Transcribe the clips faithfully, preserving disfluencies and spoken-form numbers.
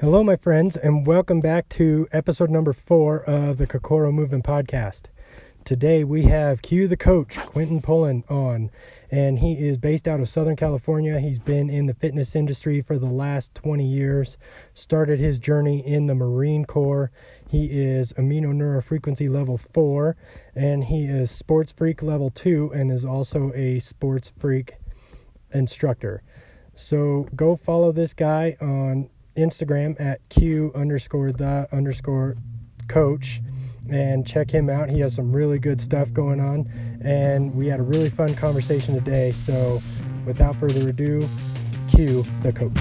Hello, my friends, and welcome back to episode number four of the Kokoro Movement Podcast. Today we have Q the Coach, Quentin Pullen, on, and he is based out of Southern California. He's been in the fitness industry for the last twenty years, started his journey in the Marine Corps. He is Amino Neuro Frequency Level four, and he is Sports Freak Level two, and is also a Sports Freak instructor. So go follow this guy on Instagram at q underscore the underscore coach and check him out. He has some really good stuff going on, and we had a really fun conversation today. So without further ado, Q the Coach.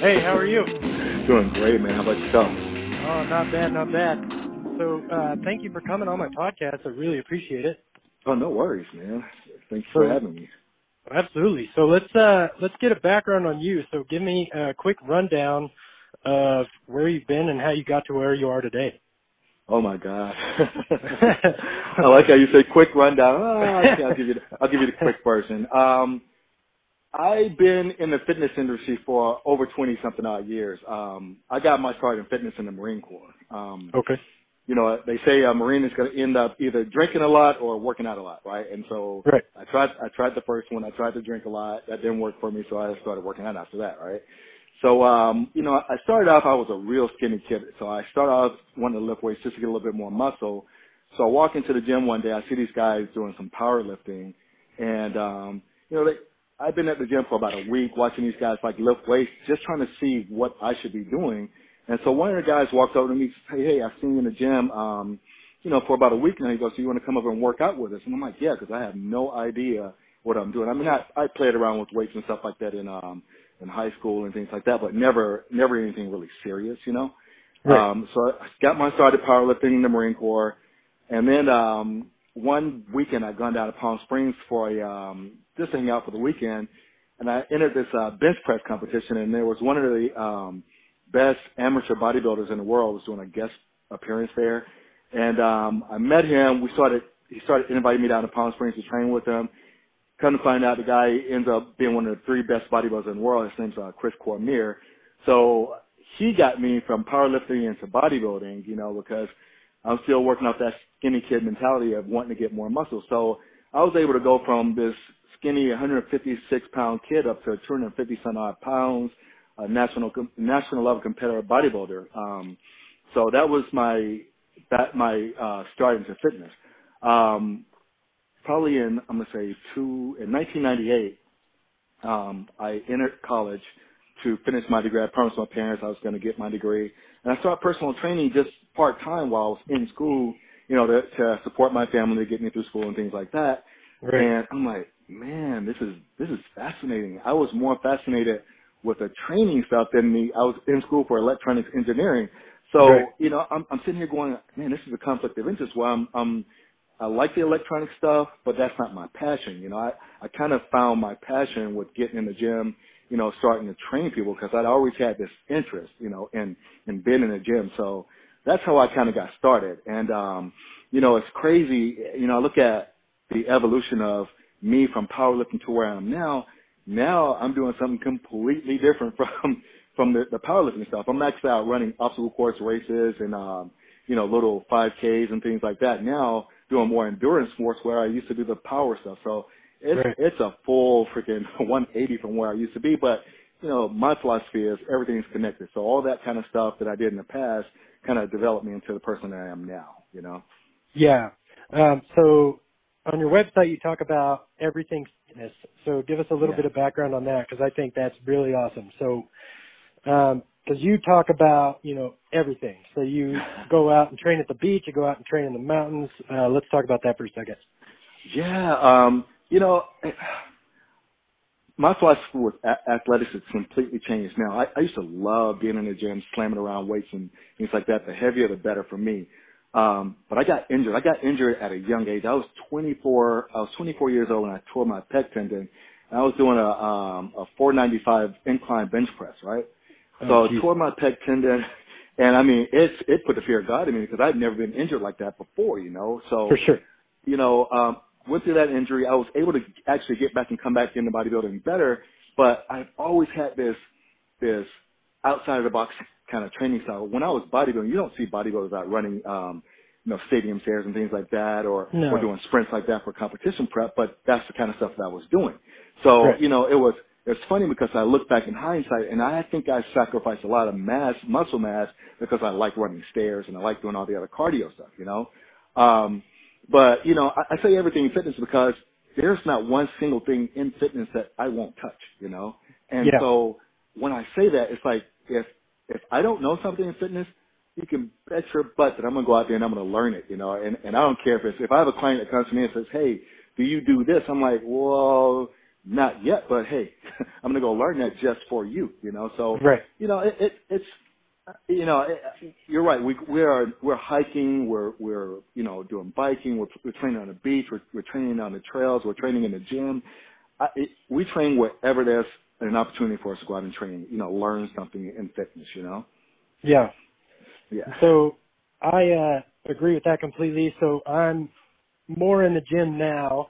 Hey, how are you? Doing great, man. How about yourself? Oh, not bad, not bad. So, uh, thank you for coming on my podcast. I really appreciate it. Oh, no worries, man. Thanks for having me. Absolutely. So let's uh, let's get a background on you. So give me a quick rundown of where you've been and how you got to where you are today. Oh my God! I like how you say quick rundown. Oh, okay, I'll give you the, I'll give you the quick version. Um, I've been in the fitness industry for over twenty-something odd years. Um, I got my start in fitness in the Marine Corps. Um, okay. You know, they say a Marine is going to end up either drinking a lot or working out a lot, right? And so right. I tried I tried the first one. I tried to drink a lot. That didn't work for me, so I started working out after that, right? So, um, you know, I started off, I was a real skinny kid. So I started off wanting to lift weights just to get a little bit more muscle. So I walk into the gym one day. I see these guys doing some powerlifting. And, um, you know, they – I've been at the gym for about a week watching these guys like lift weights, just trying to see what I should be doing. And so one of the guys walked over to me and said, hey, hey, I've seen you in the gym, um, you know, for about a week now. He goes, so you want to come over and work out with us? And I'm like, yeah, because I have no idea what I'm doing. I mean, I, I played around with weights and stuff like that in, um, in high school and things like that, but never, never anything really serious, you know? Right. Um, so I got my started powerlifting in the Marine Corps. And then, um, one weekend I'd gone down to Palm Springs for a, um, just hang out for the weekend, and I entered this uh, bench press competition, and there was one of the um, best amateur bodybuilders in the world was doing a guest appearance there, and um, I met him. We started. He started inviting me down to Palm Springs to train with him. Come to find out, the guy ends up being one of the three best bodybuilders in the world. His name's uh, Chris Cormier. So he got me from powerlifting into bodybuilding, you know, because I'm still working off that skinny kid mentality of wanting to get more muscle. So I was able to go from this skinny one hundred fifty-six pound kid up to a two hundred fifty some odd pounds, a national national level competitive bodybuilder. Um, so that was my that my uh, start into fitness. Um, probably in I'm gonna say two in nineteen ninety-eight, um, I entered college to finish my degree. I promised my parents I was gonna get my degree, and I started personal training just part time while I was in school, you know, to, to support my family, to get me through school and things like that. Right. And I'm like, man, this is this is fascinating. I was more fascinated with the training stuff than the I was in school for electronics engineering. So, right. you know, I'm, I'm sitting here going, man, this is a conflict of interest where I'm, I'm I like the electronic stuff, but that's not my passion. You know, I, I kind of found my passion with getting in the gym, you know, starting to train people because I'd always had this interest, you know, in, in being in the gym. So that's how I kind of got started. And, um, you know, it's crazy. You know, I look at the evolution of me from powerlifting to where I am now. Now I'm doing something completely different from from the, the powerlifting stuff. I'm actually out running obstacle course races and um, you know, little five Ks and things like that. Now doing more endurance sports where I used to do the power stuff. So it's right. it's a full freaking one eighty from where I used to be. But you know, my philosophy is everything's connected. So all that kind of stuff that I did in the past kind of developed me into the person that I am now. You know. Yeah. Um, so. On your website, you talk about everything's fitness. So give us a little yeah. bit of background on that, because I think that's really awesome. So um, because you talk about, you know, everything. So you go out and train at the beach, you go out and train in the mountains. Uh, let's talk about that for a second. Yeah, um, you know, my philosophy with a- athletics has completely changed now. I, I used to love being in the gym, slamming around weights and things like that. The heavier, the better for me. Um, but I got injured. I got injured at a young age. I was twenty-four. I was twenty-four years old when I tore my pec tendon. And I was doing a um, a four ninety-five incline bench press, right? So I tore my pec tendon, and I mean, it's, it put the fear of God in me because I'd never been injured like that before, you know. So, for sure. you know, um, went through that injury. I was able to actually get back and come back into bodybuilding better, but I've always had this, this outside of the box kind of training style. When I was bodybuilding, you don't see bodybuilders out running, um, you know, stadium stairs and things like that, or, no. or doing sprints like that for competition prep, but that's the kind of stuff that I was doing. So, right. you know, it was, it's funny because I look back in hindsight, and I think I sacrificed a lot of mass, muscle mass, because I like running stairs and I like doing all the other cardio stuff, you know. Um, but, you know, I, I say everything in fitness because there's not one single thing in fitness that I won't touch, you know. And yeah. so when I say that, it's like if if I don't know something in fitness, you can bet your butt that I'm going to go out there and I'm going to learn it, you know. And, and I don't care if it's – if I have a client that comes to me and says, hey, do you do this? I'm like, well – not yet, but hey, I'm going to go learn that just for you, you know? So, right. you know, it, it, it's, you know, it, you're right. We, we are, we're hiking, we're, we're, you know, doing biking, we're, we're training on the beach, we're, we're training on the trails, we're training in the gym. I, it, we train wherever there's an opportunity for us to go out and train, you know, learn something in fitness, you know? Yeah. Yeah. So I uh, agree with that completely. So I'm more in the gym now.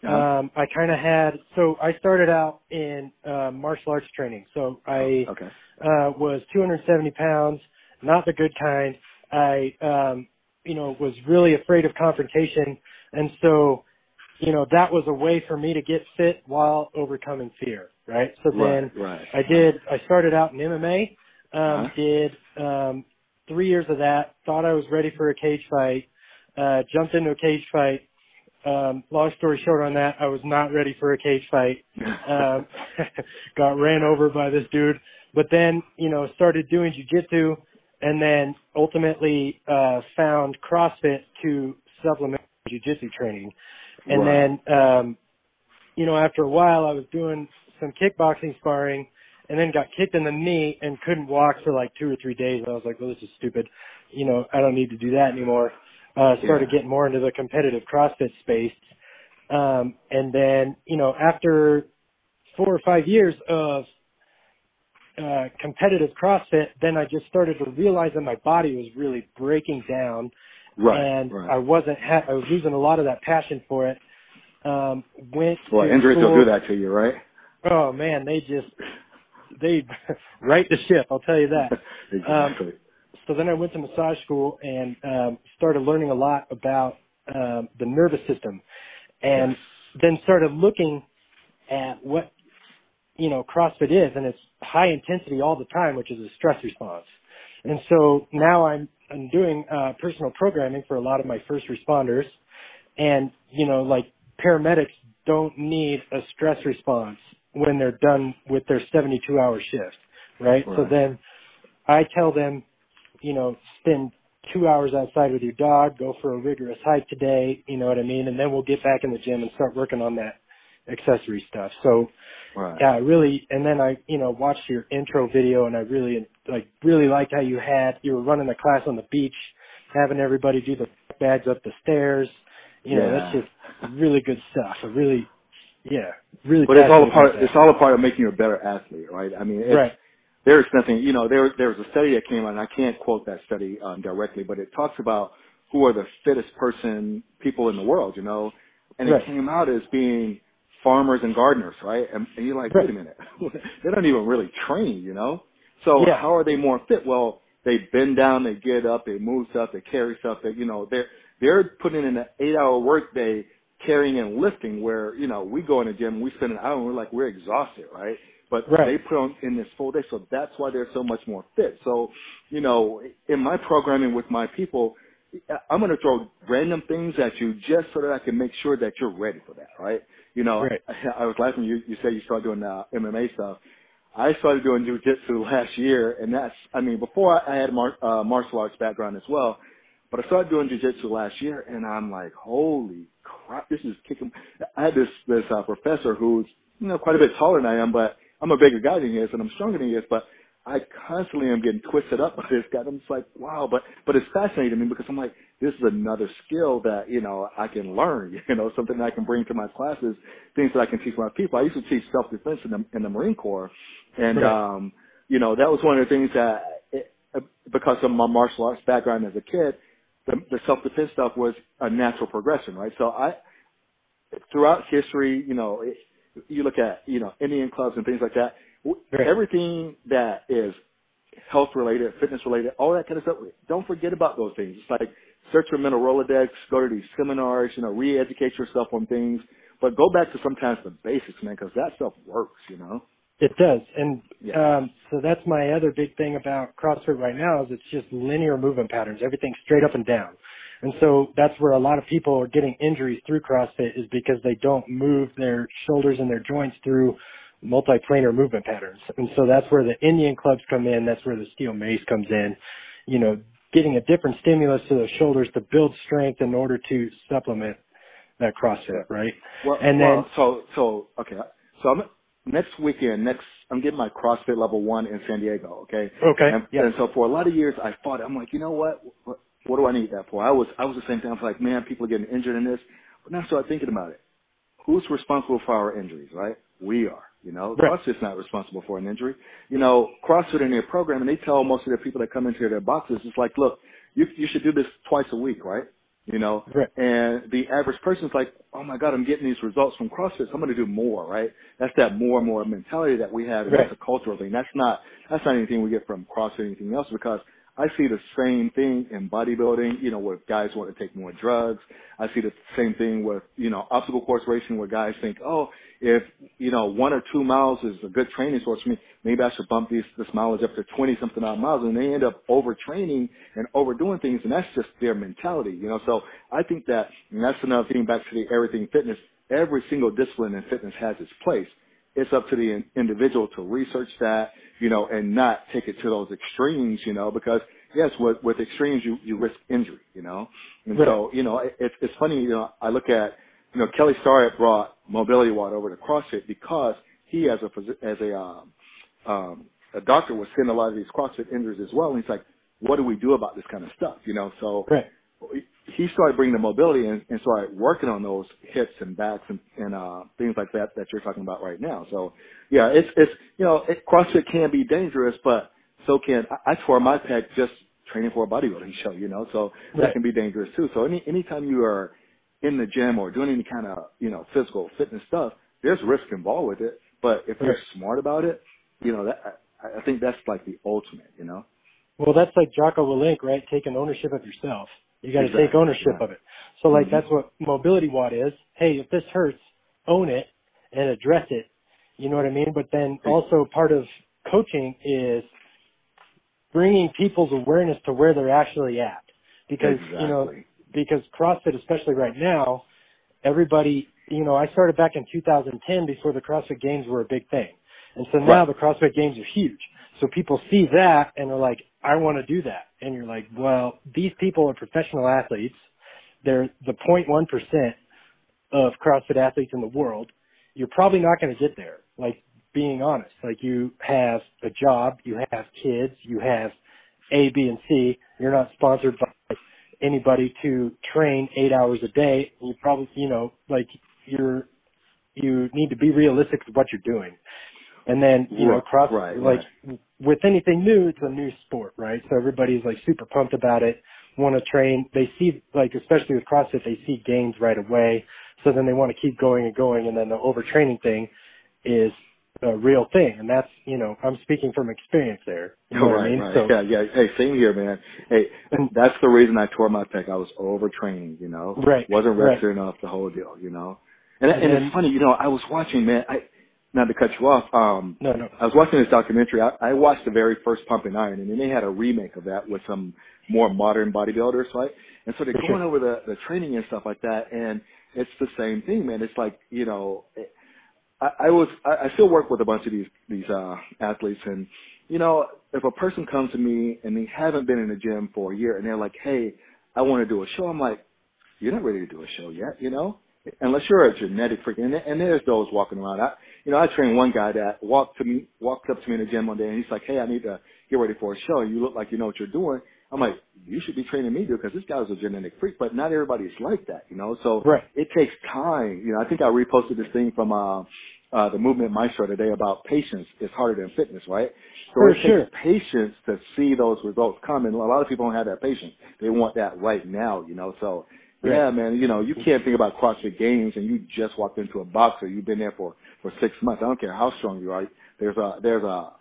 Um, I kind of had, so I started out in, uh, martial arts training. So I, oh, okay. uh, was two hundred seventy pounds, not the good kind. I, um, you know, was really afraid of confrontation. And so, you know, that was a way for me to get fit while overcoming fear. Right. So right, then right. I did, I started out in M M A, um, huh? did, um, three years of that, thought I was ready for a cage fight, uh, jumped into a cage fight. Um, long story short on that, I was not ready for a cage fight. Um, got ran over by this dude. But then, you know, started doing jiu-jitsu and then ultimately uh, found CrossFit to supplement jiu-jitsu training. And right. then, um, you know, after a while I was doing some kickboxing sparring and then got kicked in the knee and couldn't walk for like two or three days. I was like, well, this is stupid. You know, I don't need to do that anymore. Uh, started yeah. getting more into the competitive CrossFit space. Um, and then, you know, after four or five years of uh, competitive CrossFit, then I just started to realize that my body was really breaking down. Right. And right. I wasn't, ha- I was losing a lot of that passion for it. Um, went well, to injuries school. Will do that to you, right? Oh, man, they just, they right the ship, I'll tell you that. Exactly. Um, So then I went to massage school and um, started learning a lot about um, the nervous system and yes. then started looking at what, you know, CrossFit is, and it's high intensity all the time, which is a stress response. And so now I'm, I'm doing uh, personal programming for a lot of my first responders, and, you know, like paramedics don't need a stress response when they're done with their seventy-two hour shift, right? right. So then I tell them, you know, spend two hours outside with your dog, go for a rigorous hike today, you know what I mean? And then we'll get back in the gym and start working on that accessory stuff. So, right. yeah, really, and then I, you know, watched your intro video and I really, like, really liked how you had, you were running the class on the beach, having everybody do the bags up the stairs. You yeah. know, that's just really good stuff. I really, yeah, really. But it's all a part, it's all a part of making you a better athlete, right? I mean, it's, right. There's nothing, you know, there, there was a study that came out, and I can't quote that study um, directly, but it talks about who are the fittest person people in the world, you know, and right. it came out as being farmers and gardeners, right? And, and you're like, right. wait a minute, they don't even really train, you know? So yeah. how are they more fit? Well, they bend down, they get up, they move stuff, they carry stuff, they, you know, they're, they're putting in an eight-hour workday carrying and lifting where, you know, we go in the gym, we spend an hour, and we're like, we're exhausted, right? But right. they put on in this full day, so that's why they're so much more fit. So, you know, in my programming with my people, I'm going to throw random things at you just so that I can make sure that you're ready for that, right? You know, right. I, I was laughing. You, you said you started doing uh, M M A stuff. I started doing jiu-jitsu last year, and that's, I mean, before I had mar- uh, martial arts background as well, but I started doing jiu-jitsu last year, and I'm like, holy crap, this is kicking. I had this, this uh, professor who's, you know, quite a bit taller than I am, but I'm a bigger guy than he is, and I'm stronger than he is, but I constantly am getting twisted up by this guy. I'm just like, wow, but, but it's fascinating me because I'm like, this is another skill that, you know, I can learn, you know, something that I can bring to my classes, things that I can teach my people. I used to teach self-defense in the, in the Marine Corps. And, right. um, you know, that was one of the things that, it, because of my martial arts background as a kid, the, the self-defense stuff was a natural progression, right? So I, throughout history, you know, it, you look at, you know, Indian clubs and things like that. Everything that is health-related, fitness-related, all that kind of stuff, don't forget about those things. It's like search your mental Rolodex, go to these seminars, you know, re-educate yourself on things. But go back to sometimes the basics, man, because that stuff works, you know. It does. And yeah. um, so that's my other big thing about CrossFit right now is it's just linear movement patterns, everything straight up and down. And so that's where a lot of people are getting injuries through CrossFit is because they don't move their shoulders and their joints through multiplanar movement patterns. And so that's where the Indian clubs come in. That's where the steel mace comes in, you know, getting a different stimulus to those shoulders to build strength in order to supplement that CrossFit, right? Well, and then well, so, so, okay. So I'm next weekend, next, I'm getting my CrossFit level one in San Diego. Okay. Okay. And, yeah. and so for a lot of years I fought, I'm like, you know what, what, what do I need that for? I was, I was the same thing. I was like, man, people are getting injured in this. But now I started thinking about it. Who's responsible for our injuries, right? We are. You know, right. CrossFit's not responsible for an injury. You know, CrossFit in their program, and they tell most of the people that come into their boxes, it's like, look, you you should do this twice a week, right? You know, right. and the average person's like, oh, my God, I'm getting these results from CrossFit, so I'm going to do more, right? That's that more and more mentality that we have, and right. that's a cultural thing. That's not, that's not anything we get from CrossFit or anything else because I see the same thing in bodybuilding, you know, where guys want to take more drugs. I see the same thing with, you know, obstacle course racing where guys think, oh, if, you know, one or two miles is a good training source for me, maybe I should bump these, this mileage up to twenty-something odd miles. And they end up overtraining and overdoing things, and that's just their mentality, you know. So I think that, and that's another thing back to the everything fitness, every single discipline in fitness has its place. It's up to the individual to research that, you know, and not take it to those extremes, you know, because, yes, with, with extremes, you, you risk injury, you know. And right. so, you know, it, it's funny, you know, I look at, you know, Kelly Starrett brought Mobility W O D over to CrossFit because he, as a, as a, um, um, a doctor, was seeing a lot of these CrossFit injuries as well. And he's like, what do we do about this kind of stuff, you know? So right. he started bringing the mobility in and started working on those hips and backs and, and uh, things like that that you're talking about right now. So, yeah, it's, it's you know, it, CrossFit can be dangerous, but so can – I tore my pec just training for a bodybuilding show, you know, so right. that can be dangerous too. So any anytime you are in the gym or doing any kind of, you know, physical fitness stuff, there's risk involved with it. But if right. you're smart about it, you know, that, I, I think that's like the ultimate, you know. Well, that's like Jocko Willink, right, taking ownership of yourself. You got to exactly. take ownership yeah. of it. So, like, mm-hmm. that's what Mobility W O D is. Hey, if this hurts, own it and address it. You know what I mean? But then also part of coaching is bringing people's awareness to where they're actually at. Because, exactly. you know, because CrossFit, especially right now, everybody, you know, I started back in two thousand ten before the CrossFit Games were a big thing. And so now right. the CrossFit Games are huge. So people see that and they're like, I want to do that. And you're like, well, these people are professional athletes. They're the zero point one percent of CrossFit athletes in the world. You're probably not going to get there, like being honest. Like you have a job, you have kids, you have A, B, and C. You're not sponsored by anybody to train eight hours a day. You probably, you know, like you're, you need to be realistic with what you're doing. And then, you know, CrossFit, right, like right. with anything new, it's a new sport, right? So everybody's like super pumped about it, want to train. They see, like, especially with CrossFit, they see gains right away. So then they want to keep going and going. And then the overtraining thing is a real thing. And that's, you know, I'm speaking from experience there. You know right, what I mean? Right. So, yeah, yeah. Hey, same here, man. Hey, and, that's the reason I tore my pec. I was overtraining, you know? Right. Wasn't resting right. off the whole deal, you know? And, and, and then, it's funny, you know, I was watching, man. I, not to cut you off. Um, no, no. I was watching this documentary. I, I watched the very first Pump and Iron, and then they had a remake of that with some more modern bodybuilders, right? And so they're For going sure. over the, the training and stuff like that, and it's the same thing, man. It's like, you know, it, I, I was I, I still work with a bunch of these these uh, athletes, and you know, if a person comes to me and they haven't been in the gym for a year, and they're like, "Hey, I want to do a show," I'm like, "You're not ready to do a show yet," you know. Unless you're a genetic freak, and, and there's those walking around. I, you know, I trained one guy that walked to me, walked up to me in the gym one day, and he's like, "Hey, I need to get ready for a show. You look like you know what you're doing." I'm like, "You should be training me, dude, because this guy's a genetic freak." But not everybody's like that, you know. So right. It takes time. You know, I think I reposted this thing from uh, uh, the Movement Maestro today about patience is harder than fitness, right? So for it sure. takes patience to see those results come, and a lot of people don't have that patience. They want that right now, you know. So. Yeah, man, you know, you can't think about CrossFit Games and you just walked into a box or you've been there for, for six months. I don't care how strong you are. There's a, there's a,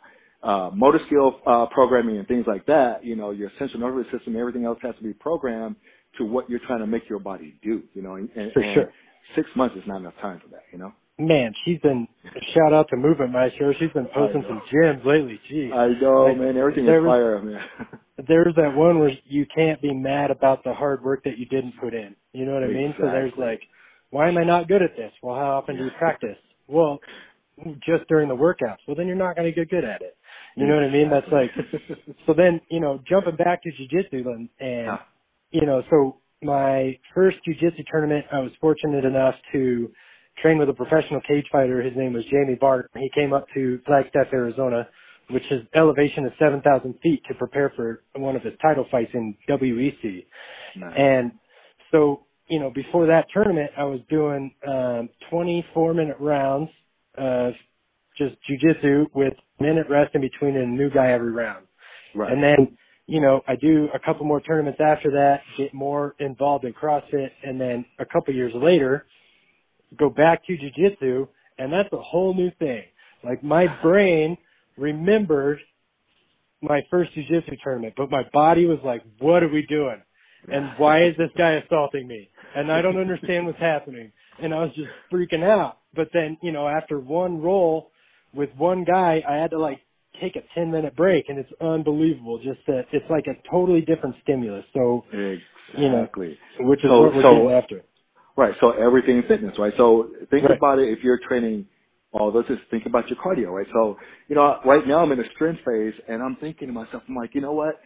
uh, motor skill, uh, programming and things like that. You know, your central nervous system, everything else has to be programmed to what you're trying to make your body do, you know, and, and, for sure. and six months is not enough time for that, you know? Man, she's been, shout out to Movement Maestro. She's been posting some gems lately. Gee. I know, like, man. Everything is fire, man. There's that one where you can't be mad about the hard work that you didn't put in. You know what exactly. I mean? So there's like, why am I not good at this? Well, how often do you practice? Well, just during the workouts. Well, then you're not going to get good at it. You know what I mean? That's like, so then, you know, jumping back to jiu-jitsu and, and huh. you know, so my first jiu-jitsu tournament, I was fortunate enough to trained with a professional cage fighter. His name was Jamie Bart. He came up to Flagstaff, Arizona, which is elevation of seven thousand feet to prepare for one of his title fights in W E C. Nice. And so, you know, before that tournament, I was doing um, twenty-four minute rounds of just jujitsu with minute rest in between and a new guy every round. Right. And then, you know, I do a couple more tournaments after that, get more involved in CrossFit, and then a couple years later, go back to jiu-jitsu, and that's a whole new thing. Like, my brain remembered my first jiu-jitsu tournament, but my body was like, what are we doing? And why is this guy assaulting me? And I don't understand what's happening. And I was just freaking out. But then, you know, after one roll with one guy, I had to, like, take a ten-minute break, and it's unbelievable. Just that it's like a totally different stimulus. So, exactly. you know, which is so, what we're so doing after. Right, so everything fitness, right? So think right. about it if you're training all those, just think about your cardio, right? So, you know, right now I'm in a strength phase, and I'm thinking to myself, I'm like, you know what?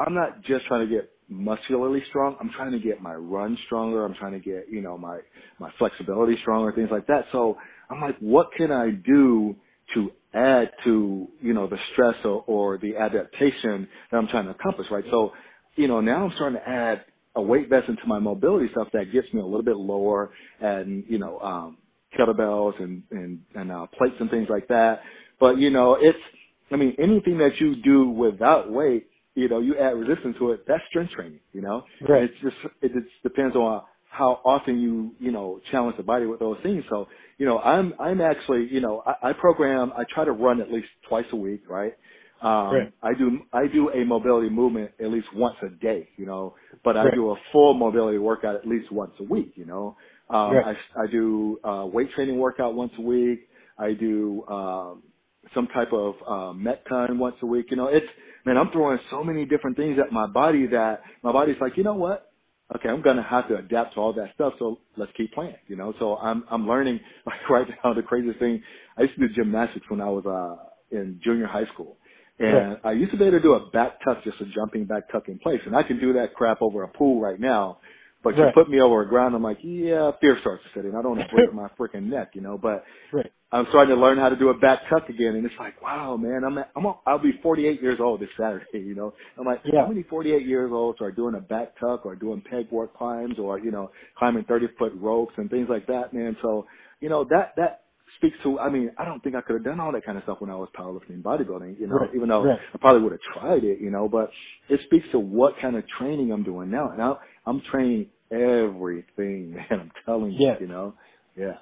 I'm not just trying to get muscularly strong. I'm trying to get my run stronger. I'm trying to get, you know, my, my flexibility stronger, things like that. So I'm like, what can I do to add to, you know, the stress or, or the adaptation that I'm trying to accomplish, right? So, you know, now I'm starting to add a weight vest into my mobility stuff that gets me a little bit lower, and, you know, um, kettlebells and, and, and, uh, plates and things like that. But, you know, it's, I mean, anything that you do without weight, you know, you add resistance to it, that's strength training, you know? Right. It's just, it just depends on how often you, you know, challenge the body with those things. So, you know, I'm, I'm actually, you know, I, I program, I try to run at least twice a week, right? Um, right. I do, I do a mobility movement at least once a day, you know, but I right. do a full mobility workout at least once a week, you know, um, right. I, I do, uh, weight training workout once a week. I do, um, some type of, uh, metcon once a week, you know, it's, man, I'm throwing so many different things at my body that my body's like, you know what? Okay, I'm going to have to adapt to all that stuff. So let's keep playing, you know, so I'm, I'm learning, like, right now, the craziest thing. I used to do gymnastics when I was, uh, in junior high school. And I used to be able to do a back tuck, just a jumping back tuck in place. And I can do that crap over a pool right now. But right. you put me over a ground, I'm like, yeah, fear starts to set in. I don't want to break my freaking neck, you know. But right. I'm starting to learn how to do a back tuck again. And it's like, wow, man, I'm, at, I'm a, I'll be forty-eight years old this Saturday, you know. I'm like, yeah. how many forty-eight years olds are doing a back tuck or doing pegboard climbs or, you know, climbing thirty-foot ropes and things like that, man. So, you know, that that – speaks to, I mean, I don't think I could have done all that kind of stuff when I was powerlifting and bodybuilding, you know, right, even though right. I probably would have tried it, you know, but it speaks to what kind of training I'm doing now. And I, I'm training everything, man, I'm telling you, yeah. you know, yeah.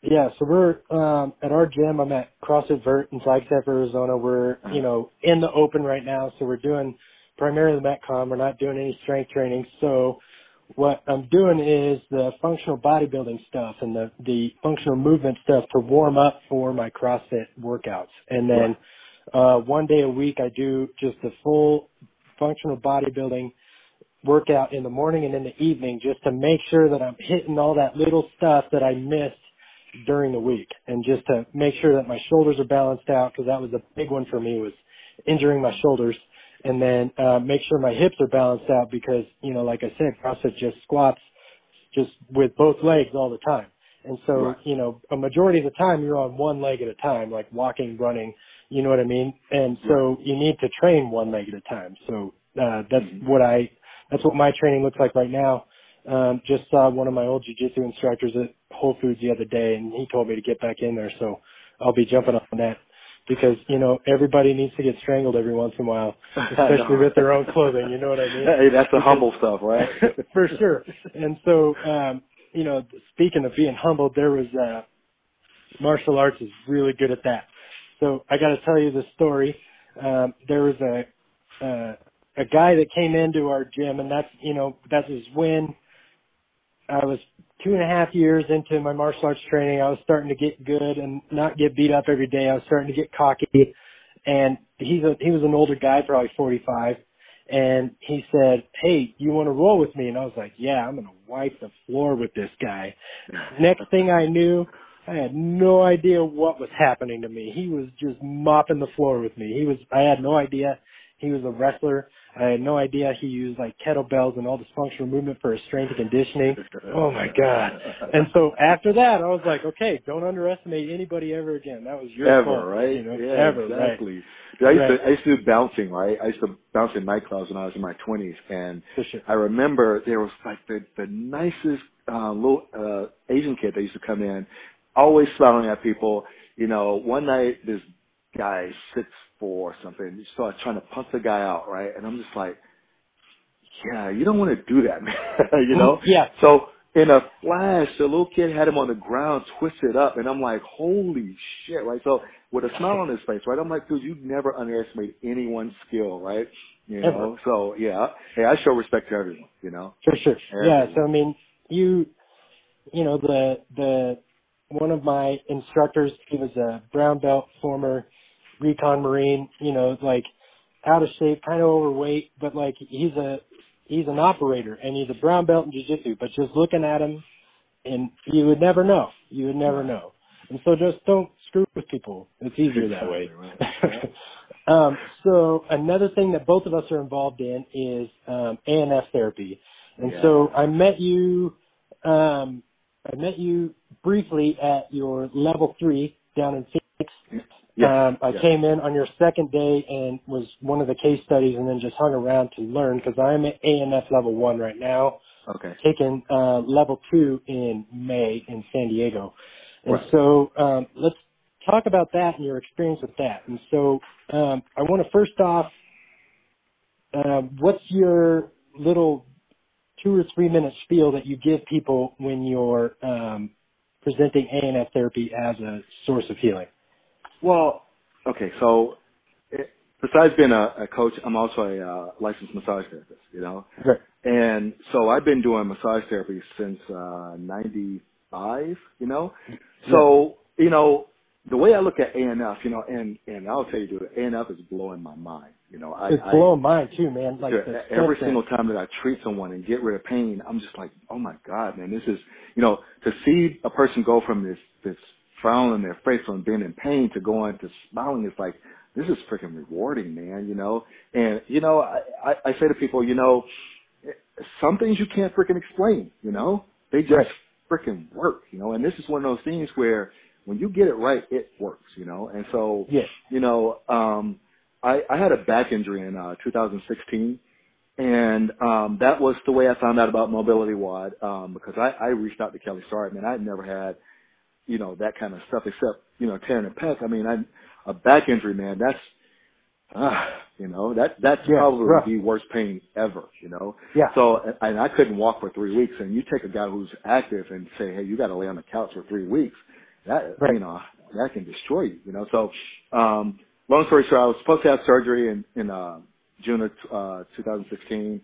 Yeah, so we're um, at our gym, I'm at CrossFit Vert in Flagstaff, Arizona. We're, you know, in the open right now, so we're doing primarily the metcon. We're not doing any strength training, so what I'm doing is the functional bodybuilding stuff and the, the functional movement stuff to warm up for my CrossFit workouts. And then uh, one day a week I do just the full functional bodybuilding workout in the morning and in the evening just to make sure that I'm hitting all that little stuff that I missed during the week, and just to make sure that my shoulders are balanced out, because that was a big one for me, was injuring my shoulders. And then uh, make sure my hips are balanced out because, you know, like I said, CrossFit just squats just with both legs all the time. And so, right. you know, a majority of the time you're on one leg at a time, like walking, running, you know what I mean? And so you need to train one leg at a time. So uh, that's mm-hmm. what I, that's what my training looks like right now. Um, just saw one of my old jiu-jitsu instructors at Whole Foods the other day, and he told me to get back in there. So I'll be jumping on that. Because, you know, everybody needs to get strangled every once in a while, especially with their own clothing, you know what I mean? Hey, that's the humble stuff, right? For sure. And so, um, you know, speaking of being humbled, there was uh, martial arts is really good at that. So I got to tell you this story. Um, there was a uh, a guy that came into our gym, and that's, you know, that was when I was two and a half years into my martial arts training. I was starting to get good and not get beat up every day. I was starting to get cocky, and he's a, he was an older guy, probably forty-five. And he said, "Hey, you want to roll with me?" And I was like, "Yeah, I'm going to wipe the floor with this guy." Next thing I knew, I had no idea what was happening to me. He was just mopping the floor with me. He was, I had no idea. He was a wrestler. I had no idea he used like kettlebells and all this functional movement for his strength and conditioning. Oh my God. And so after that, I was like, okay, don't underestimate anybody ever again. That was your ever, fault, right? You know? Yeah, ever, exactly. Right? Dude, I, used to, I used to do bouncing, right? I used to bounce in nightclubs when I was in my twenties. And sure. I remember there was like the, the nicest uh, little uh, Asian kid that used to come in, always smiling at people. You know, one night this guy sits or something, you start trying to punk the guy out, right? And I'm just like, yeah, you don't want to do that, man. You know? Yeah. So in a flash, the little kid had him on the ground, twisted up, and I'm like, holy shit, right? So with a smile on his face, right? I'm like, dude, you never underestimate anyone's skill, right? You Ever. know? So yeah, hey, I show respect to everyone, you know? For sure. Everyone. Yeah. So I mean, you, you know, the the one of my instructors, he was a brown belt, former recon Marine, you know, like out of shape, kind of overweight, but like he's a, he's an operator and he's a brown belt in jiu-jitsu, but just looking at him and you would never know, you would never know. And so just don't screw with people. It's easier that way. um, so another thing that both of us are involved in is, um, A N F therapy. And yeah. so I met you, um, I met you briefly at your level three down in Phoenix. Yeah. Yeah, um, I yeah. came in on your second day and was one of the case studies, and then just hung around to learn because I'm at A N F level one right now. Okay. Taking uh, level two in May in San Diego. And right. so um, let's talk about that and your experience with that. And so um, I want to first off, uh, what's your little two or three minute spiel that you give people when you're um, presenting A N F therapy as a source of healing? Well, okay, so it, besides being a, a coach, I'm also a uh, licensed massage therapist, you know? Right. And so I've been doing massage therapy since uh, ninety-five, you know? So, yeah. you know, the way I look at A N F, you know, and, and I'll tell you, dude, A N F is blowing my mind, you know? I, it's I, blowing mine, too, man. Like dude, every single time that I treat someone and get rid of pain, I'm just like, oh, my God, man, this is, you know, to see a person go from this this frown on their face from being in pain to going to smiling is like, this is freaking rewarding, man, you know? And, you know, I, I, I say to people, you know, some things you can't freaking explain, you know? They just right. freaking work, you know? And this is one of those things where when you get it right, it works, you know? And so, yes. you know, um, I, I had a back injury in uh, two thousand sixteen, and um, that was the way I found out about Mobility W O D, um, because I, I reached out to Kelly Starrett, man. I had never had you know, that kind of stuff, except, you know, tearing a pec. I mean, I, a back injury, man, that's, uh, you know, that that's yeah, probably rough. The worst pain ever, you know? Yeah. So, and I couldn't walk for three weeks. And you take a guy who's active and say, hey, you got to lay on the couch for three weeks. That, right. you know, that can destroy you, you know? So, um, long story short, I was supposed to have surgery in, in uh, June of uh, twenty sixteen.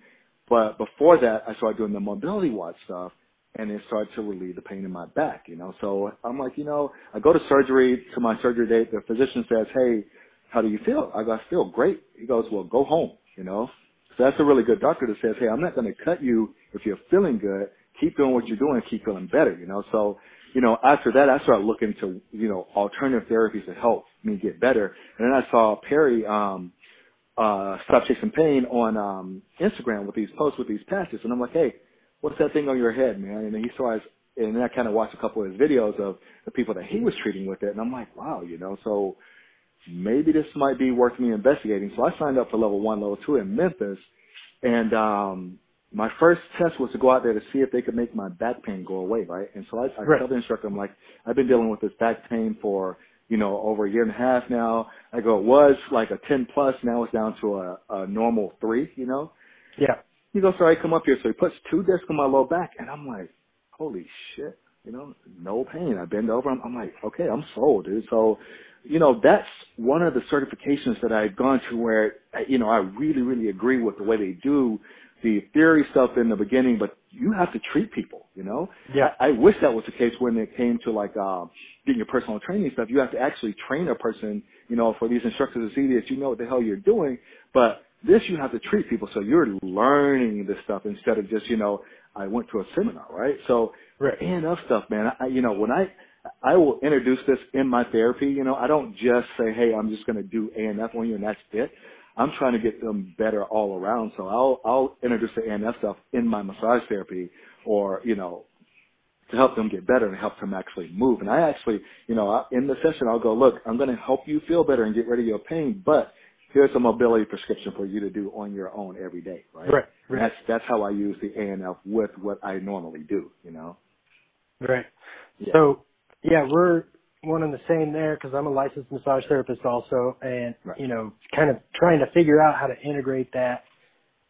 But before that, I started doing the mobility watch stuff, and it started to relieve the pain in my back, you know. So I'm like, you know, I go to surgery, to my surgery date. The physician says, hey, how do you feel? I go, I feel great. He goes, well, go home, you know. So that's a really good doctor that says, hey, I'm not going to cut you if you're feeling good. Keep doing what you're doing. Keep feeling better, you know. So, you know, after that, I started looking to, you know, alternative therapies to help me get better. And then I saw Perry, um, uh, Stop Chasing Pain on um, Instagram with these posts, with these patches. And I'm like, hey, what's that thing on your head, man? And then he saw his, and then I kind of watched a couple of his videos of the people that he was treating with it. And I'm like, wow, you know, so maybe this might be worth me investigating. So I signed up for level one, level two in Memphis. And, um, my first test was to go out there to see if they could make my back pain go away, right? And so I, I right. tell the instructor, I'm like, I've been dealing with this back pain for, you know, over a year and a half now. I go, it was like a ten plus. Now it's down to a, a normal three, you know? Yeah. He goes, sorry, come up here. So he puts two discs on my low back, and I'm like, holy shit, you know, no pain. I bend over. I'm, I'm like, okay, I'm sold, dude. So, you know, that's one of the certifications that I've gone to where, you know, I really, really agree with the way they do the theory stuff in the beginning, but you have to treat people, you know? Yeah. I, I wish that was the case when it came to, like, uh, getting your personal training stuff. You have to actually train a person, you know, for these instructors to see that you know what the hell you're doing. But this, you have to treat people. So you're learning this stuff instead of just, you know, I went to a seminar, right? So, right. and of stuff, man, I, you know, when I, I will introduce this in my therapy, you know, I don't just say, hey, I'm just going to do A N F on you and that's it. I'm trying to get them better all around. So I'll, I'll introduce the A N F stuff in my massage therapy or, you know, to help them get better and help them actually move. And I actually, you know, in the session, I'll go, look, I'm going to help you feel better and get rid of your pain, but here's a mobility prescription for you to do on your own every day. Right. Right. right. That's, that's how I use the A N F with what I normally do, you know? Right. Yeah. So yeah, we're one and the same there, because I'm a licensed massage therapist also, and right. you know, kind of trying to figure out how to integrate that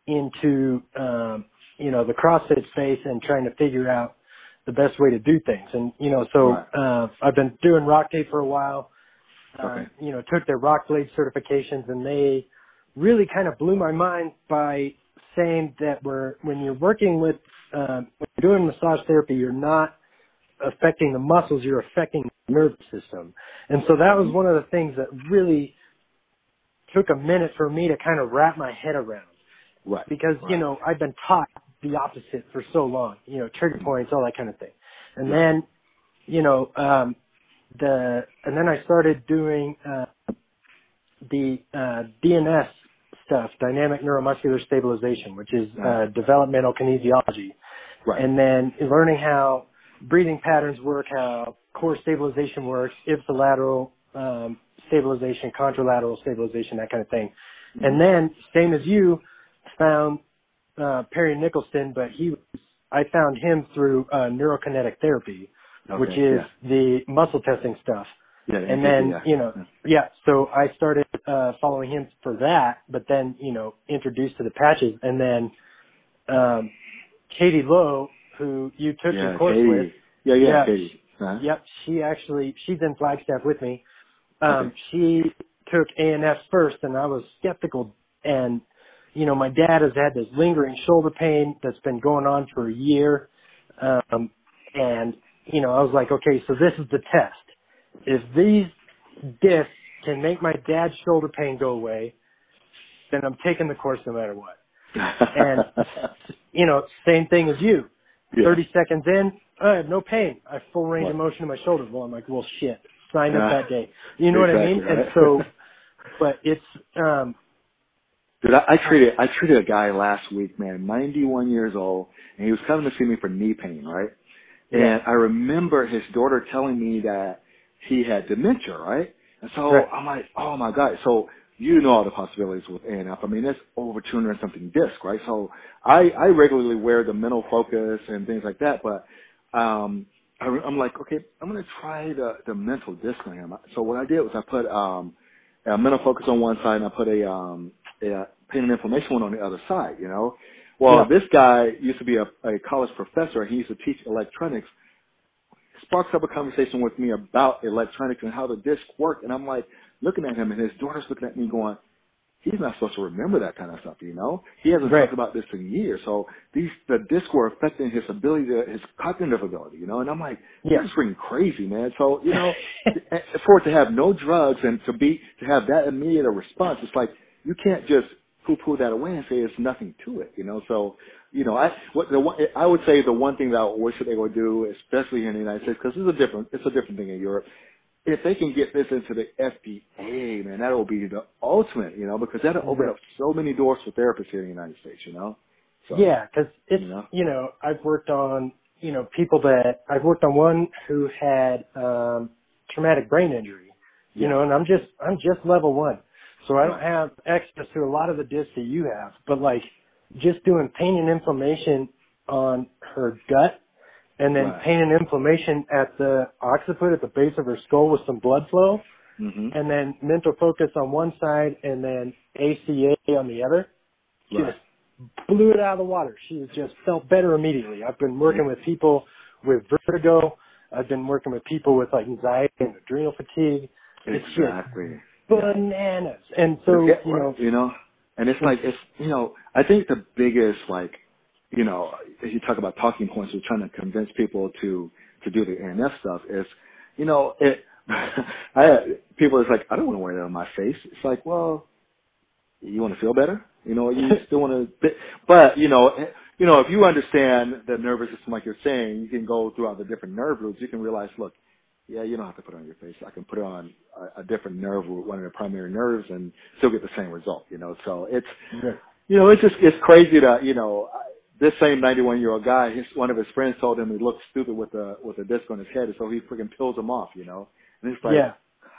into um, you know, the CrossFit space and trying to figure out the best way to do things. And you know, so right. uh, I've been doing RockBlade for a while. Okay. Uh, you know, took their RockBlade certifications, and they really kind of blew my mind by saying that we're when you're working with um, when you're doing massage therapy, you're not affecting the muscles, you're affecting the nervous system. And so that was one of the things that really took a minute for me to kind of wrap my head around. Right. Because, right. you know, I've been taught the opposite for so long, you know, trigger points, all that kind of thing. And yeah. then, you know, um, the, and then I started doing, uh, the, uh, D N S stuff, dynamic neuromuscular stabilization, which is, uh, developmental kinesiology. Right. And then learning how breathing patterns work, how core stabilization works, ipsilateral um, stabilization, contralateral stabilization, that kind of thing. Mm-hmm. And then, same as you, found uh, Perry Nicholson, but he was, I found him through uh, neurokinetic therapy, okay, which is yeah. the muscle testing stuff. Yeah, and then, yeah. you know, yeah. yeah, so I started uh, following him for that, but then, you know, introduced to the patches. And then um, Katie Lowe, who you took yeah, your course Katie. with. Yeah, yeah, yeah Katie. Huh? Yep, she actually, she's in Flagstaff with me. Um, okay. She took A N F first, and I was skeptical. And, you know, my dad has had this lingering shoulder pain that's been going on for a year. Um, and, you know, I was like, okay, so this is the test. If these discs can make my dad's shoulder pain go away, then I'm taking the course no matter what. And, you know, same thing as you. Yeah. thirty seconds in, I have no pain. I have full range what? of motion in my shoulders. Well, I'm like, well, shit, signed nah. up that day. You know exactly, what I mean? Right. And so, but it's... Um, Dude, I, I treated I treated a guy last week, man, ninety-one years old, and he was coming to see me for knee pain, right? Yeah. And I remember his daughter telling me that he had dementia, right? And so right. I'm like, oh, my God. So... You know all the possibilities with A N F. I mean, it's over two hundred and something disc, right? So I, I regularly wear the mental focus and things like that, but um, I, I'm like, okay, I'm going to try the, the mental disc on him. So what I did was I put um, a mental focus on one side and I put a, um, a pain and inflammation one on the other side, you know? Well, yeah. this guy used to be a, a college professor, and he used to teach electronics. Sparks up a conversation with me about electronics and how the discs work, and I'm like, looking at him, and his daughter's looking at me going, he's not supposed to remember that kind of stuff, you know? He hasn't right. talked about this in years. So these, the discord affecting his ability to, his cognitive ability, you know? And I'm like, yeah. this is freaking crazy, man. So, you know, for it to have no drugs and to be, to have that immediate response, it's like, you can't just poo-poo that away and say there's nothing to it, you know? So, you know, I, what the one, I would say the one thing that I wish that they would do, especially here in the United States, because it's a different, it's a different thing in Europe. If they can get this into the F D A, man, that'll be the ultimate, you know, because that'll open up so many doors for therapists here in the United States, you know? So, yeah, because it's, you know? you know, I've worked on, you know, people that, I've worked on one who had um, traumatic brain injury, you yeah. know, and I'm just, I'm just level one. So I don't have access to a lot of the discs that you have, but like just doing pain and inflammation on her gut, and then wow. pain and inflammation at the occiput, at the base of her skull with some blood flow, mm-hmm. and then mental focus on one side and then A C A on the other. She right. just blew it out of the water. She just felt better immediately. I've been working with people with vertigo. I've been working with people with like anxiety and adrenal fatigue. It's exactly. just bananas. And so, you know, you know, and it's like, it's, you know, I think the biggest like, you know, as you talk about talking points, we're trying to convince people to, to do the D N S stuff is, you know, it, I, people is like, I don't want to wear that on my face. It's like, well, you want to feel better? You know, you still want to, but you know, you know, if you understand the nervous system, like you're saying, you can go throughout the different nerve roots. You can realize, look, yeah, you don't have to put it on your face. I can put it on a, a different nerve root, one of the primary nerves, and still get the same result, you know? So it's, okay. you know, it's just, it's crazy to, you know, this same ninety-one-year-old guy, his, one of his friends told him he looked stupid with a with a disc on his head, and so he freaking peels him off, you know. And it's like, yeah.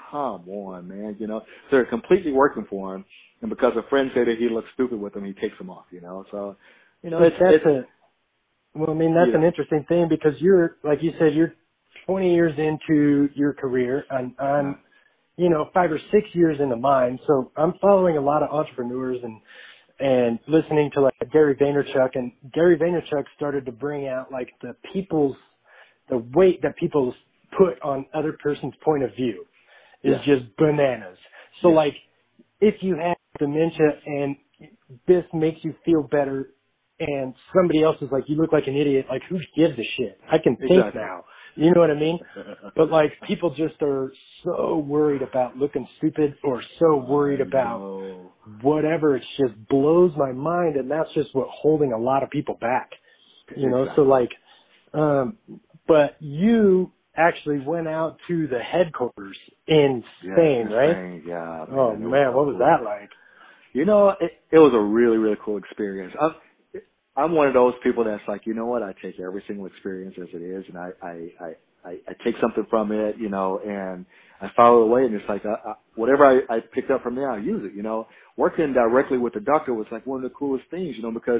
come on, man, you know. So they're completely working for him, and because a friend said that he looked stupid with him, he takes him off, you know. So, you know, it's, that's it's, a well, I mean, that's yeah. an interesting thing because you're, like you said, you're twenty years into your career, and I'm, you know, five or six years into mine. So I'm following a lot of entrepreneurs and. and listening to like Gary Vaynerchuk, and Gary Vaynerchuk started to bring out like the people's, the weight that people put on other person's point of view is yeah. just bananas. So yeah. like if you have dementia and this makes you feel better and somebody else is like, you look like an idiot, like who gives a shit? I can think exactly. now. You know what I mean? But like people just are so worried about looking stupid or so worried about no. whatever. It just blows my mind. And that's just what holding a lot of people back, you know? Exactly. So like, um, but you actually went out to the headquarters in Spain, yeah, right? Spain. Yeah, man. Oh man, man what was that like? You know, it, it was a really, really cool experience. I've, I'm one of those people that's like, you know what? I take every single experience as it is, and I I I, I, I take something from it, you know, and I follow it away, and it's like I, I, whatever I, I picked up from there, I use it, you know. Working directly with the doctor was like one of the coolest things, you know, because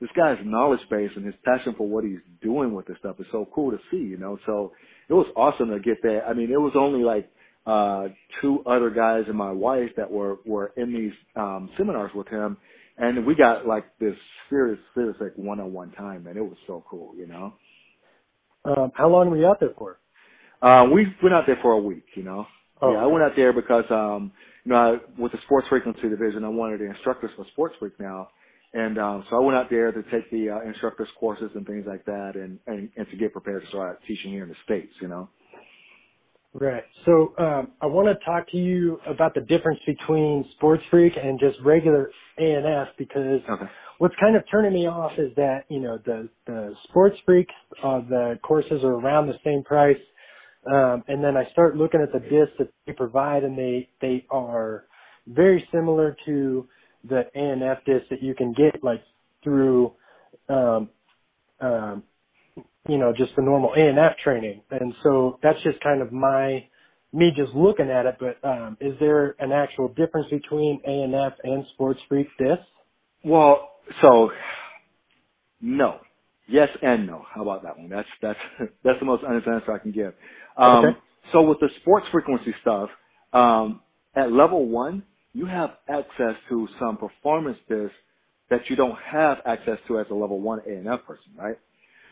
this guy's knowledge base and his passion for what he's doing with this stuff is so cool to see, you know. So it was awesome to get that. I mean, it was only like uh two other guys and my wife that were were in these um seminars with him. And we got like this serious, serious like one-on-one time, and it was so cool, you know. Um, how long were you out there for? Uh, we went out there for a week, you know. Oh, yeah, okay. I went out there because, um, you know, I, with the Sports Frequency division, I'm one of the instructors for Sports Freak now, and um, so I went out there to take the uh, instructors' courses and things like that, and, and and to get prepared to start teaching here in the States, you know. Right. So um, I want to talk to you about the difference between Sports Freak and just regular A N F because okay. what's kind of turning me off is that, you know, the, the Sports Freak, uh, the courses are around the same price. Um, and then I start looking at the discs that they provide, and they, they are very similar to the A N F discs that you can get, like, through um, um, – you know, just the normal A N F training. And so that's just kind of my, me just looking at it. But um, is there an actual difference between A N F and Sports Freak discs? Well, so no. Yes and no. How about that one? That's, that's, that's the most honest answer I can give. Um, okay. So with the Sports Frequency stuff, um, at level one, you have access to some performance discs that you don't have access to as a level one A N F person, right?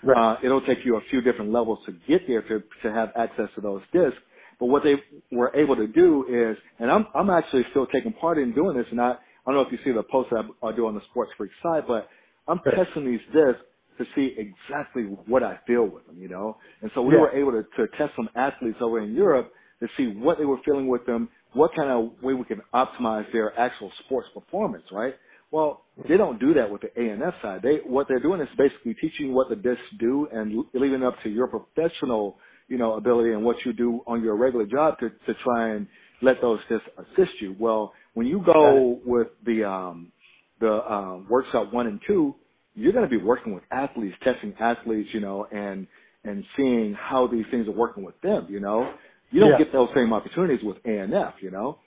Right. Uh, it'll take you a few different levels to get there to, to have access to those discs. But what they were able to do is, and I'm, I'm actually still taking part in doing this, and I, I don't know if you see the posts that I do on the Sports Freak side, but I'm testing these discs to see exactly what I feel with them, you know. And so we yeah. were able to, to test some athletes over in Europe to see what they were feeling with them, what kind of way we can optimize their actual sports performance, right? Well, they don't do that with the A N F side. They what they're doing is basically teaching what the discs do and leaving it up to your professional, you know, ability and what you do on your regular job to, to try and let those discs assist you. Well, when you go with the um, the um, workshop one and two, you're going to be working with athletes, testing athletes, you know, and and seeing how these things are working with them, you know. You don't yeah. get those same opportunities with A N F, you know.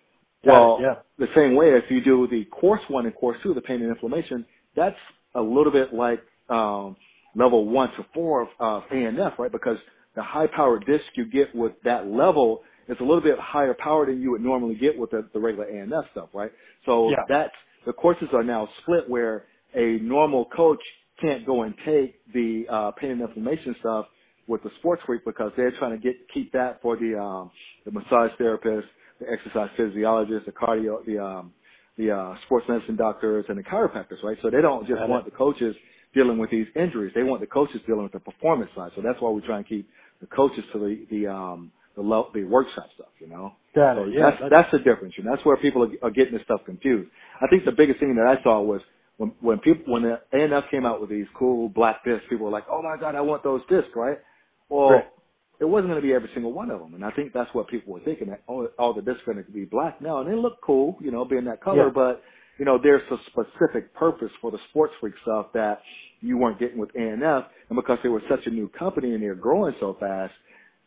Well, yeah. the same way, if you do the course one and course two, the pain and inflammation, that's a little bit like um, level one to four of uh, A N F, right? Because the high-powered disc you get with that level is a little bit higher power than you would normally get with the, the regular A N F stuff, right? So yeah. that's the courses are now split where a normal coach can't go and take the uh, pain and inflammation stuff with the Sports Freak because they're trying to get keep that for the um, the massage therapist, the exercise physiologists, the cardio, the um, the uh, sports medicine doctors, and the chiropractors, right? So they don't just want the coaches dealing with these injuries; they want the coaches dealing with the performance side. So that's why we try and keep the coaches to the the um, the, lo- the workshop stuff, you know. Got it. So yeah, that's, that's that's the difference, and that's where people are, are getting this stuff confused. I think the biggest thing that I saw was when when people when the A N F came out with these cool black discs, people were like, "Oh my God, I want those discs!" Right? Well. Right. It wasn't going to be every single one of them, and I think that's what people were thinking, that all, all the discs are going to be black now, and they look cool, you know, being that color, yeah. but, you know, there's a specific purpose for the Sports Freak stuff that you weren't getting with A N F, and because they were such a new company and they're growing so fast,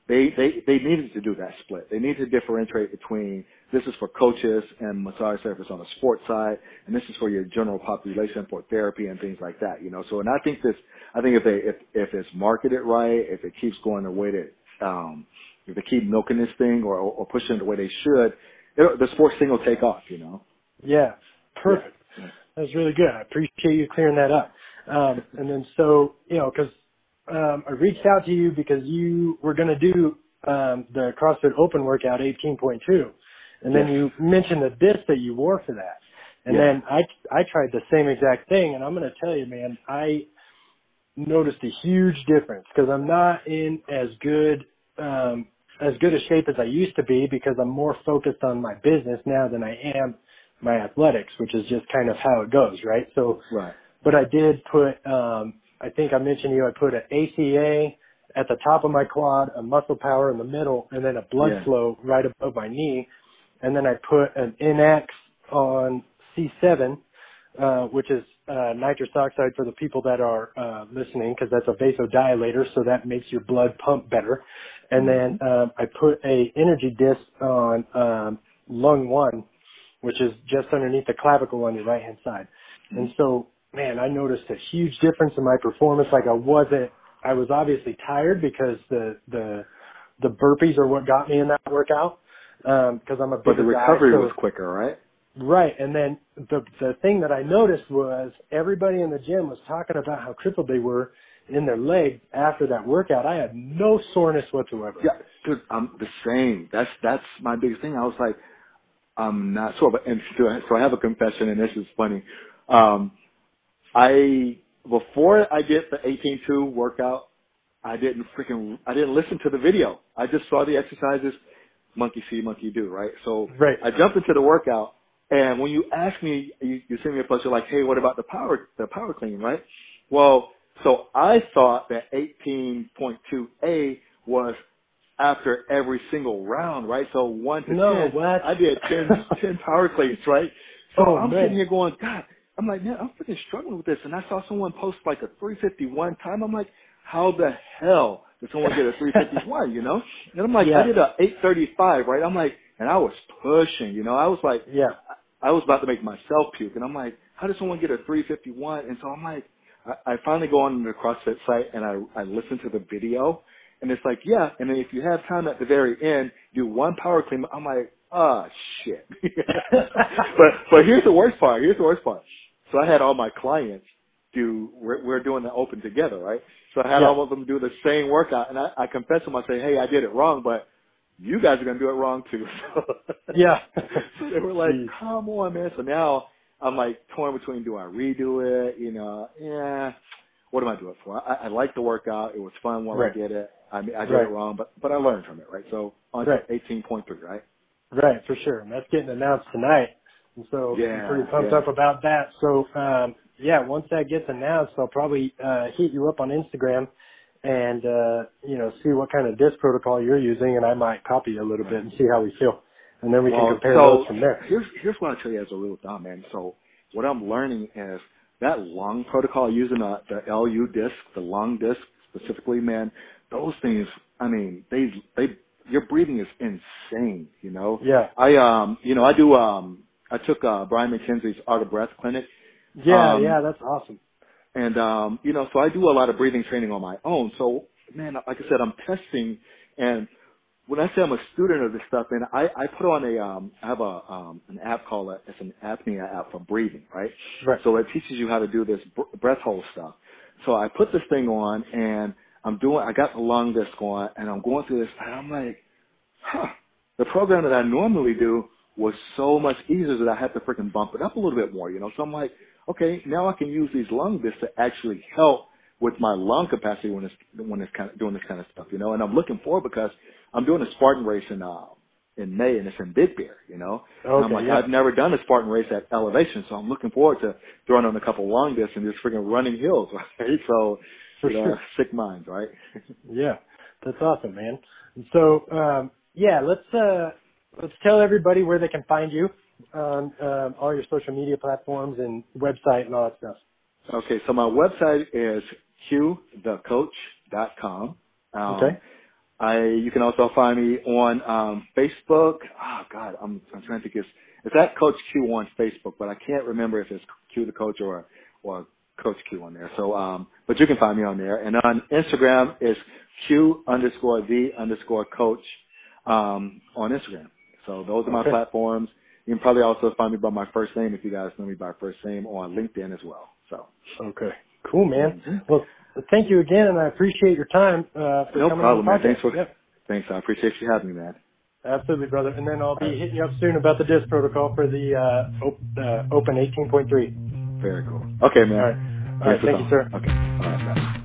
they, they, they needed to do that split. They needed to differentiate between this is for coaches and massage therapists on the sports side, and this is for your general population for therapy and things like that, you know. So, and I think this, I think if they, if, if it's marketed right, if it keeps going the way that Um, if they keep milking this thing or, or pushing it the way they should, it, the sports thing will take off, you know? Yeah, perfect. Yeah. That was really good. I appreciate you clearing that up. Um, and then so, you know, because um, I reached out to you because you were going to do um, the CrossFit Open Workout eighteen point two, and then yeah. you mentioned the disc that you wore for that. And yeah. then I, I tried the same exact thing, and I'm going to tell you, man, I noticed a huge difference because I'm not in as good um as good a shape as I used to be because I'm more focused on my business now than I am my athletics, which is just kind of how it goes, right? So right. but I did put um I think I mentioned to you I put an A C A at the top of my quad, a muscle power in the middle, and then a blood yeah. flow right above my knee. And then I put an N X on C seven, uh which is Uh, nitrous oxide for the people that are uh, listening, because that's a vasodilator, so that makes your blood pump better. And then um, I put a energy disc on um, lung one, which is just underneath the clavicle on your right hand side. Mm-hmm. And so, man, I noticed a huge difference in my performance. Like I wasn't, I was obviously tired because the the the burpees are what got me in that workout. Because um, I'm a bigger guy. But the recovery guy, so was quicker, right? Right, and then the the thing that I noticed was everybody in the gym was talking about how crippled they were in their legs after that workout. I had no soreness whatsoever. Yeah, dude, I'm the same. That's that's my biggest thing. I was like, I'm not sore, but and so I have a confession, and this is funny. Um, I before I did the eighteen two workout, I didn't freaking I didn't listen to the video. I just saw the exercises, monkey see, monkey do, right? So right. I jumped into the workout. And when you ask me, you, you send me a post, you're like, hey, what about the power, the power clean, right? Well, so I thought that eighteen point two A was after every single round, right? So one to no, ten, what? I did ten, ten power cleans, right? So oh, I'm man. sitting here going, God, I'm like, man, I'm freaking struggling with this. And I saw someone post like a three fifty-one time. I'm like, how the hell did someone get a three fifty-one, you know? And I'm like, yeah. I did a eight thirty-five, right? I'm like, and I was pushing, you know, I was like, yeah, I was about to make myself puke. And I'm like, how does someone get a three fifty-one? And so I'm like, I, I finally go on to the CrossFit site and I, I listen to the video and it's like, yeah. And then if you have time at the very end, do one power clean. I'm like, ah, oh, shit. but, but here's the worst part. Here's the worst part. So I had all my clients do, we're, we're doing the open together, right? So I had yeah. all of them do the same workout and I, I confess to them, I say, hey, I did it wrong, but you guys are going to do it wrong too. yeah. So they were like, come on, man. So now I'm like torn between, do I redo it? You know, yeah. What am I doing for? I, I like the workout. It was fun while right. I did it. I mean, I did right. it wrong, but but I learned from it, right? So on right. eighteen point three, right? Right, for sure. And that's getting announced tonight. And so yeah, I'm pretty pumped yeah. up about that. So, um, yeah, once that gets announced, I'll probably uh, hit you up on Instagram and, uh, you know, see what kind of disc protocol you're using, and I might copy a little bit and see how we feel. And then we well, can compare so those from there. Here's, here's what I tell you as a rule of thumb, man. So what I'm learning is that long protocol using a, the L U disc, the long disc specifically, man, those things, I mean, they, they, your breathing is insane, you know? Yeah. I, um, you know, I do, um, I took, uh, Brian McKenzie's Art of Breath clinic. Yeah, um, yeah, that's awesome. And, um, you know, so I do a lot of breathing training on my own. So, man, like I said, I'm testing, and when I say I'm a student of this stuff, and I, I put on a, um, I have a, um, an app called, a, it's an apnea app for breathing, right? Right. So it teaches you how to do this br- breath hold stuff. So I put this thing on, and I'm doing, I got the lung disc on, and I'm going through this, and I'm like, huh, the program that I normally do was so much easier that I had to freaking bump it up a little bit more, you know? So I'm like, okay, now I can use these lung discs to actually help with my lung capacity when it's, when it's kind of doing this kind of stuff, you know? And I'm looking forward because I'm doing a Spartan race in, uh, in May, and it's in Big Bear, you know? Okay, and I'm like, yeah. I've never done a Spartan race at elevation, so I'm looking forward to throwing on a couple lung discs and just freaking running hills, right? So, For you know, sure. sick minds, right? Yeah, that's awesome, man. And so, um, yeah, let's, uh, let's tell everybody where they can find you on um, all your social media platforms and website and all that stuff. Okay, so my website is q the coach dot com. Um, okay. I you can also find me on um, Facebook. Oh God, I'm I'm trying to think. It's, it's at Coach Q on Facebook, but I can't remember if it's Q the Coach or or Coach Q on there. So, um, but you can find me on there. And on Instagram is Q underscore the underscore coach um, on Instagram. So those are my okay. platforms. You can probably also find me by my first name if you guys know me by first name on LinkedIn as well. So okay, cool, man. Mm-hmm. Well, thank you again, and I appreciate your time. Uh, for no coming problem, on the man. Thanks for yep. thanks. I appreciate you having me, man. Absolutely, brother. And then I'll be hitting you up soon about the D I S protocol for the uh, op- uh, Open eighteen point three. Very cool. Okay, man. All right. All right. Thank you, sir. Okay. All right. Bye.